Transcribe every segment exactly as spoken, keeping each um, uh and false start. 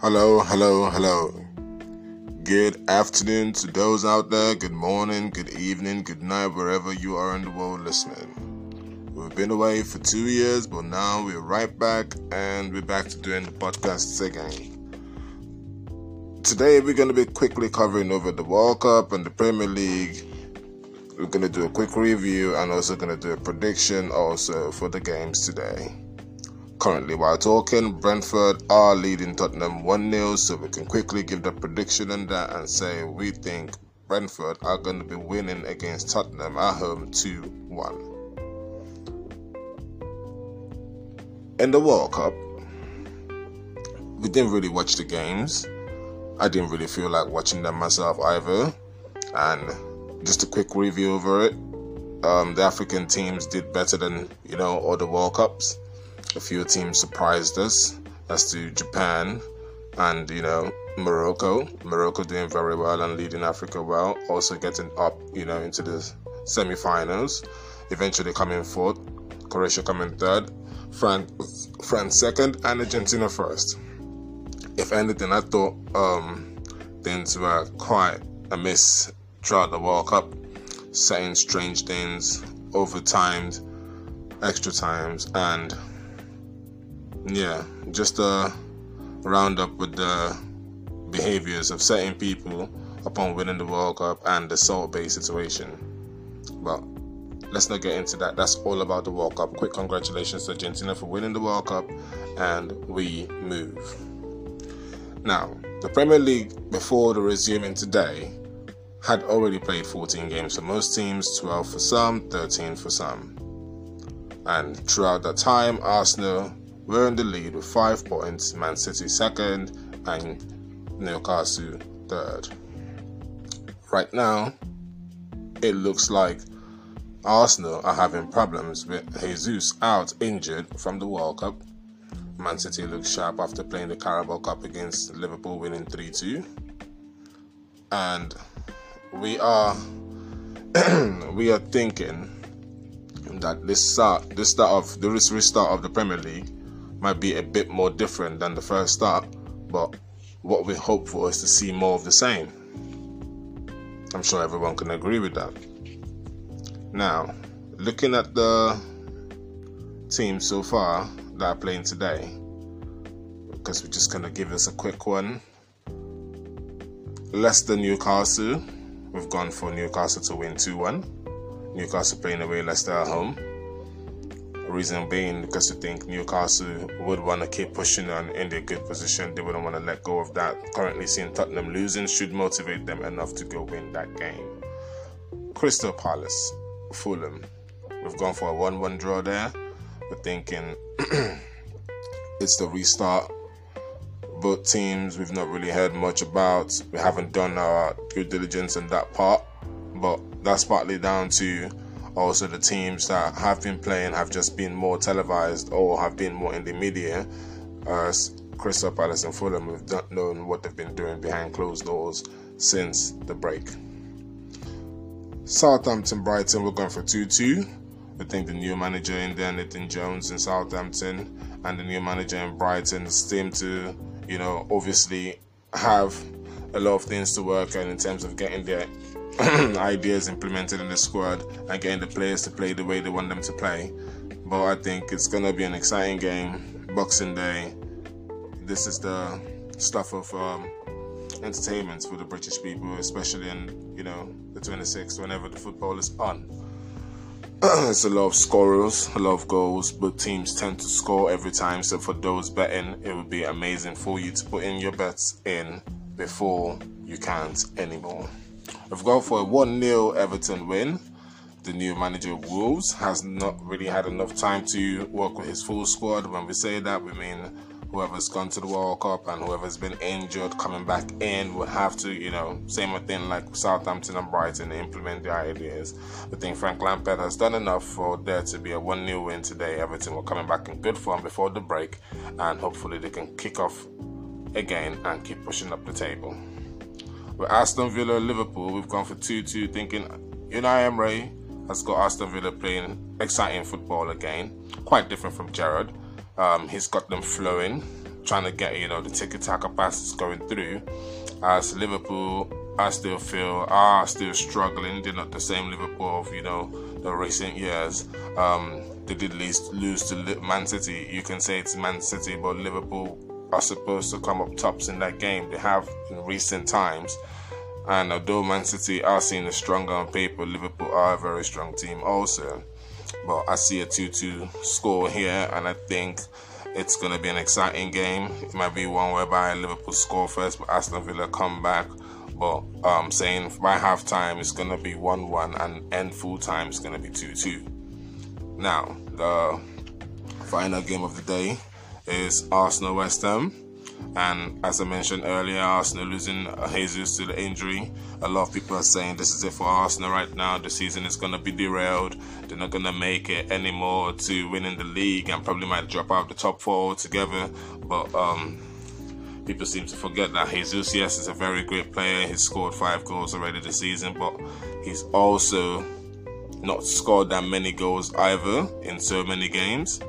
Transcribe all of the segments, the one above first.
Hello, hello, hello. Good afternoon to those out there. Good morning, good evening, good night, wherever you are in the world listening. We've been away for two years, but now we're right back and we're back to doing the podcasts again. Today we're going to be quickly covering over the World Cup and the Premier League. We're going to do a quick review and also going to do a prediction also for the games today. Currently, while talking, Brentford are leading Tottenham one nil, so we can quickly give the prediction on that and say we think Brentford are going to be winning against Tottenham at home two one. In the World Cup, we didn't really watch the games. I didn't really feel like watching them myself either. And just a quick review over it, um, the African teams did better than, you know, all the World Cups. A few teams surprised us, as to Japan and, you know, Morocco. Morocco doing very well and leading Africa well, also getting up, you know, into the semi-finals, eventually coming fourth, Croatia coming third, France, France second, and Argentina first. If anything, I thought um, things were quite amiss throughout the World Cup, saying strange things, overtimed, extra times, and yeah, just a roundup with the behaviors of certain people upon winning the World Cup and the Salt Bay situation. But let's not get into that. That's all about the World Cup. Quick congratulations to Argentina for winning the World Cup, and we move. Now, the Premier League, before the resuming today, had already played fourteen games for most teams, twelve for some, thirteen for some. And throughout that time, Arsenal were in the lead with five points, Man City second, and Newcastle third. Right now, it looks like Arsenal are having problems with Jesus out injured from the World Cup. Man City looks sharp after playing the Carabao Cup against Liverpool, winning three two. And we are we are thinking that this start, this start of the restart of the Premier League might be a bit more different than the first start, but what we hope for is to see more of the same. I'm sure everyone can agree with that. Now, looking at the team so far that are playing today, because we're just going to give us a quick one. Leicester, Newcastle. We've gone for Newcastle to win two one. Newcastle playing away, Leicester at home. Reason being because you think Newcastle would want to keep pushing on in their good position. They wouldn't want to let go of that. Currently seeing Tottenham losing should motivate them enough to go win that game. Crystal Palace, Fulham. We've gone for a one one draw there. We're thinking it's the restart. Both teams we've not really heard much about. We haven't done our due diligence on that part, but that's partly down to also, the teams that have been playing have just been more televised or have been more in the media. Uh, Crystal Palace and Fulham, we've not known what they've been doing behind closed doors since the break. Southampton, Brighton, we're going for two two. I think the new manager in there, Nathan Jones in Southampton, and the new manager in Brighton seem to, you know, obviously have a lot of things to work on in terms of getting their ideas implemented in the squad and getting the players to play the way they want them to play. But I think it's going to be an exciting game. Boxing Day. This is the stuff of um, entertainment for the British people, especially in, you know, the twenty-sixth, whenever the football is on. It's a lot of scorers, a lot of goals, but teams tend to score every time. So for those betting, it would be amazing for you to put in your bets in before you can't anymore. We've gone for a one nil Everton win. The new manager of Wolves has not really had enough time to work with his full squad. When we say that, we mean whoever's gone to the World Cup and whoever's been injured coming back in would have to, you know, same thing like Southampton and Brighton, implement their ideas. I think Frank Lampard has done enough for there to be a one nil win today. Everton were coming back in good form before the break, and hopefully they can kick off again and keep pushing up the table. With Aston Villa, Liverpool, we've gone for two two, thinking Unai Emery has got Aston Villa playing exciting football again. Quite different from Gerrard. Um, he's got them flowing, trying to get, you know, the tiki-taka passes going through, as Liverpool, I still feel, are still struggling. They're not the same Liverpool of, you know, the recent years. Um, they did lose, lose to Man City. You can say it's Man City, but Liverpool are supposed to come up tops in that game. They have in recent times. And although Man City are seen as stronger on paper, Liverpool are a very strong team also. But I see a two two score here, and I think it's going to be an exciting game. It might be one whereby Liverpool score first, but Aston Villa come back. But um, saying by half time it's going to be one one, and end full time it's going to be two two. Now, the final game of the day is Arsenal West Ham. And as I mentioned earlier, Arsenal losing Jesus to the injury. A lot of people are saying this is it for Arsenal right now. The season is going to be derailed. They're not going to make it anymore to winning the league, and probably might drop out of the top four altogether. But um, people seem to forget that Jesus, yes, is a very great player. He's scored five goals already this season, but he's also not scored that many goals either in so many games.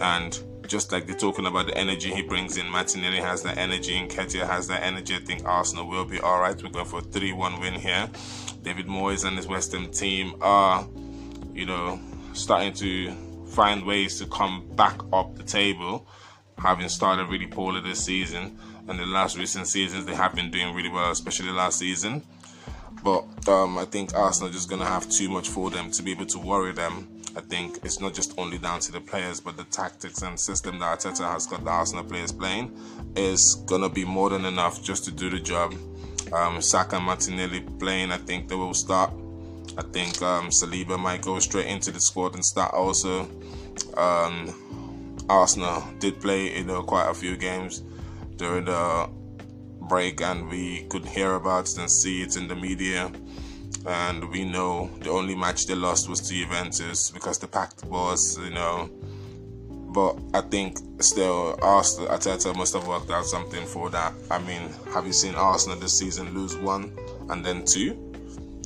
And just like they're talking about the energy he brings in, Martinelli has that energy and Ketia has that energy. I think Arsenal will be alright. We're going for a three one win here. David Moyes and his West Ham team are, you know, starting to find ways to come back up the table, having started really poorly this season. And the last recent seasons they have been doing really well, especially last season. But um, I think Arsenal are just going to have too much for them to be able to worry them. I think it's not just only down to the players, but the tactics and system that Arteta has got the Arsenal players playing is going to be more than enough just to do the job. Um, Saka and Martinelli playing, I think they will start. I think um, Saliba might go straight into the squad and start also. Um, Arsenal did play, you know, quite a few games during the break, and we could hear about it and see it in the media. And we know the only match they lost was to Juventus because they packed the balls, you know. But I think still, Arsenal, Arteta must have worked out something for that. I mean, have you seen Arsenal this season lose one and then two?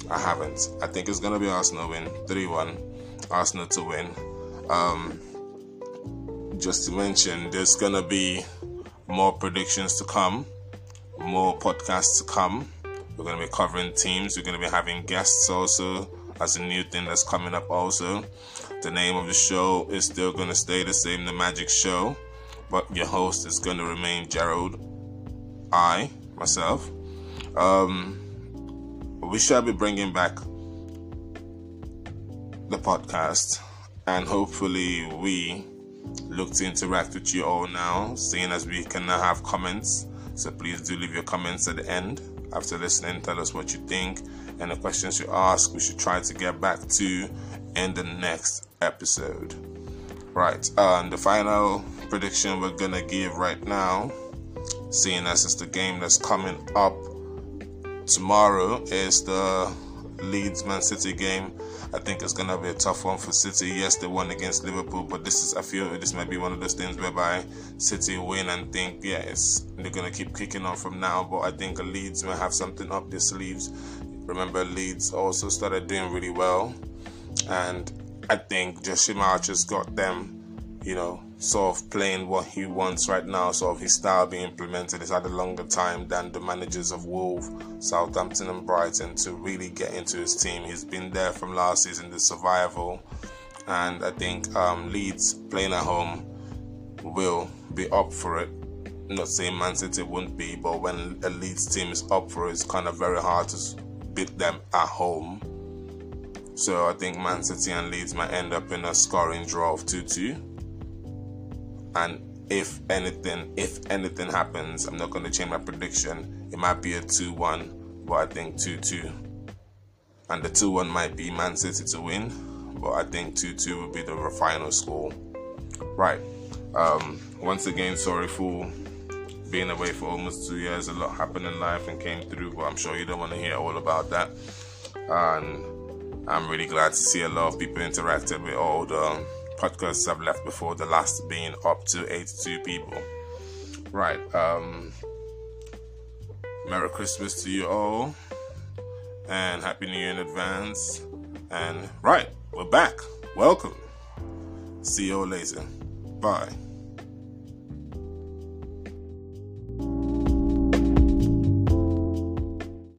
I haven't. I think it's going to be Arsenal win, three one. Arsenal to win. Um, just to mention, there's going to be more predictions to come, more podcasts to come. We're going to be covering teams. We're going to be having guests also. That's a new thing that's coming up also. The name of the show is still going to stay the same, The Magic Show. But your host is going to remain Gerald. I, myself. Um, we shall be bringing back the podcast. And hopefully we look to interact with you all now, seeing as we can now have comments. So please do leave your comments at the end. After listening, tell us what you think and the questions you ask. We should try to get back to in the next episode. Right, and the final prediction we're going to give right now, seeing as it's the game that's coming up tomorrow, is the Leeds Man City game. I think it's going to be a tough one for City. Yes, they won against Liverpool, but this is I feel this might be one of those things whereby City win and think, yeah, it's, they're going to keep kicking on from now. But I think Leeds might have something up their sleeves. Remember, Leeds also started doing really well, and I think Jesse March has got them, you know, sort of playing what he wants right now. Sort of his style being implemented. It's had a longer time than the managers of Wolves, Southampton and Brighton to really get into his team. He's been there from last season, the survival. And I think um, Leeds playing at home will be up for it. I'm not saying Man City won't be, but when a Leeds team is up for it, it's kind of very hard to beat them at home. So I think Man City and Leeds might end up in a scoring draw of two two. And if anything, if anything happens, I'm not going to change my prediction. It might be a two one, but I think two two. And the two one might be Man City to win, but I think two two will be the final score. Right. Um, once again, sorry for being away for almost two years. A lot happened in life and came through, but I'm sure you don't want to hear all about that. And I'm really glad to see a lot of people interacted with all the podcasts I've left before, the last being up to eighty-two people. Right, um, Merry Christmas to you all, and Happy New Year in advance, and right, we're back, welcome, see you all later, bye.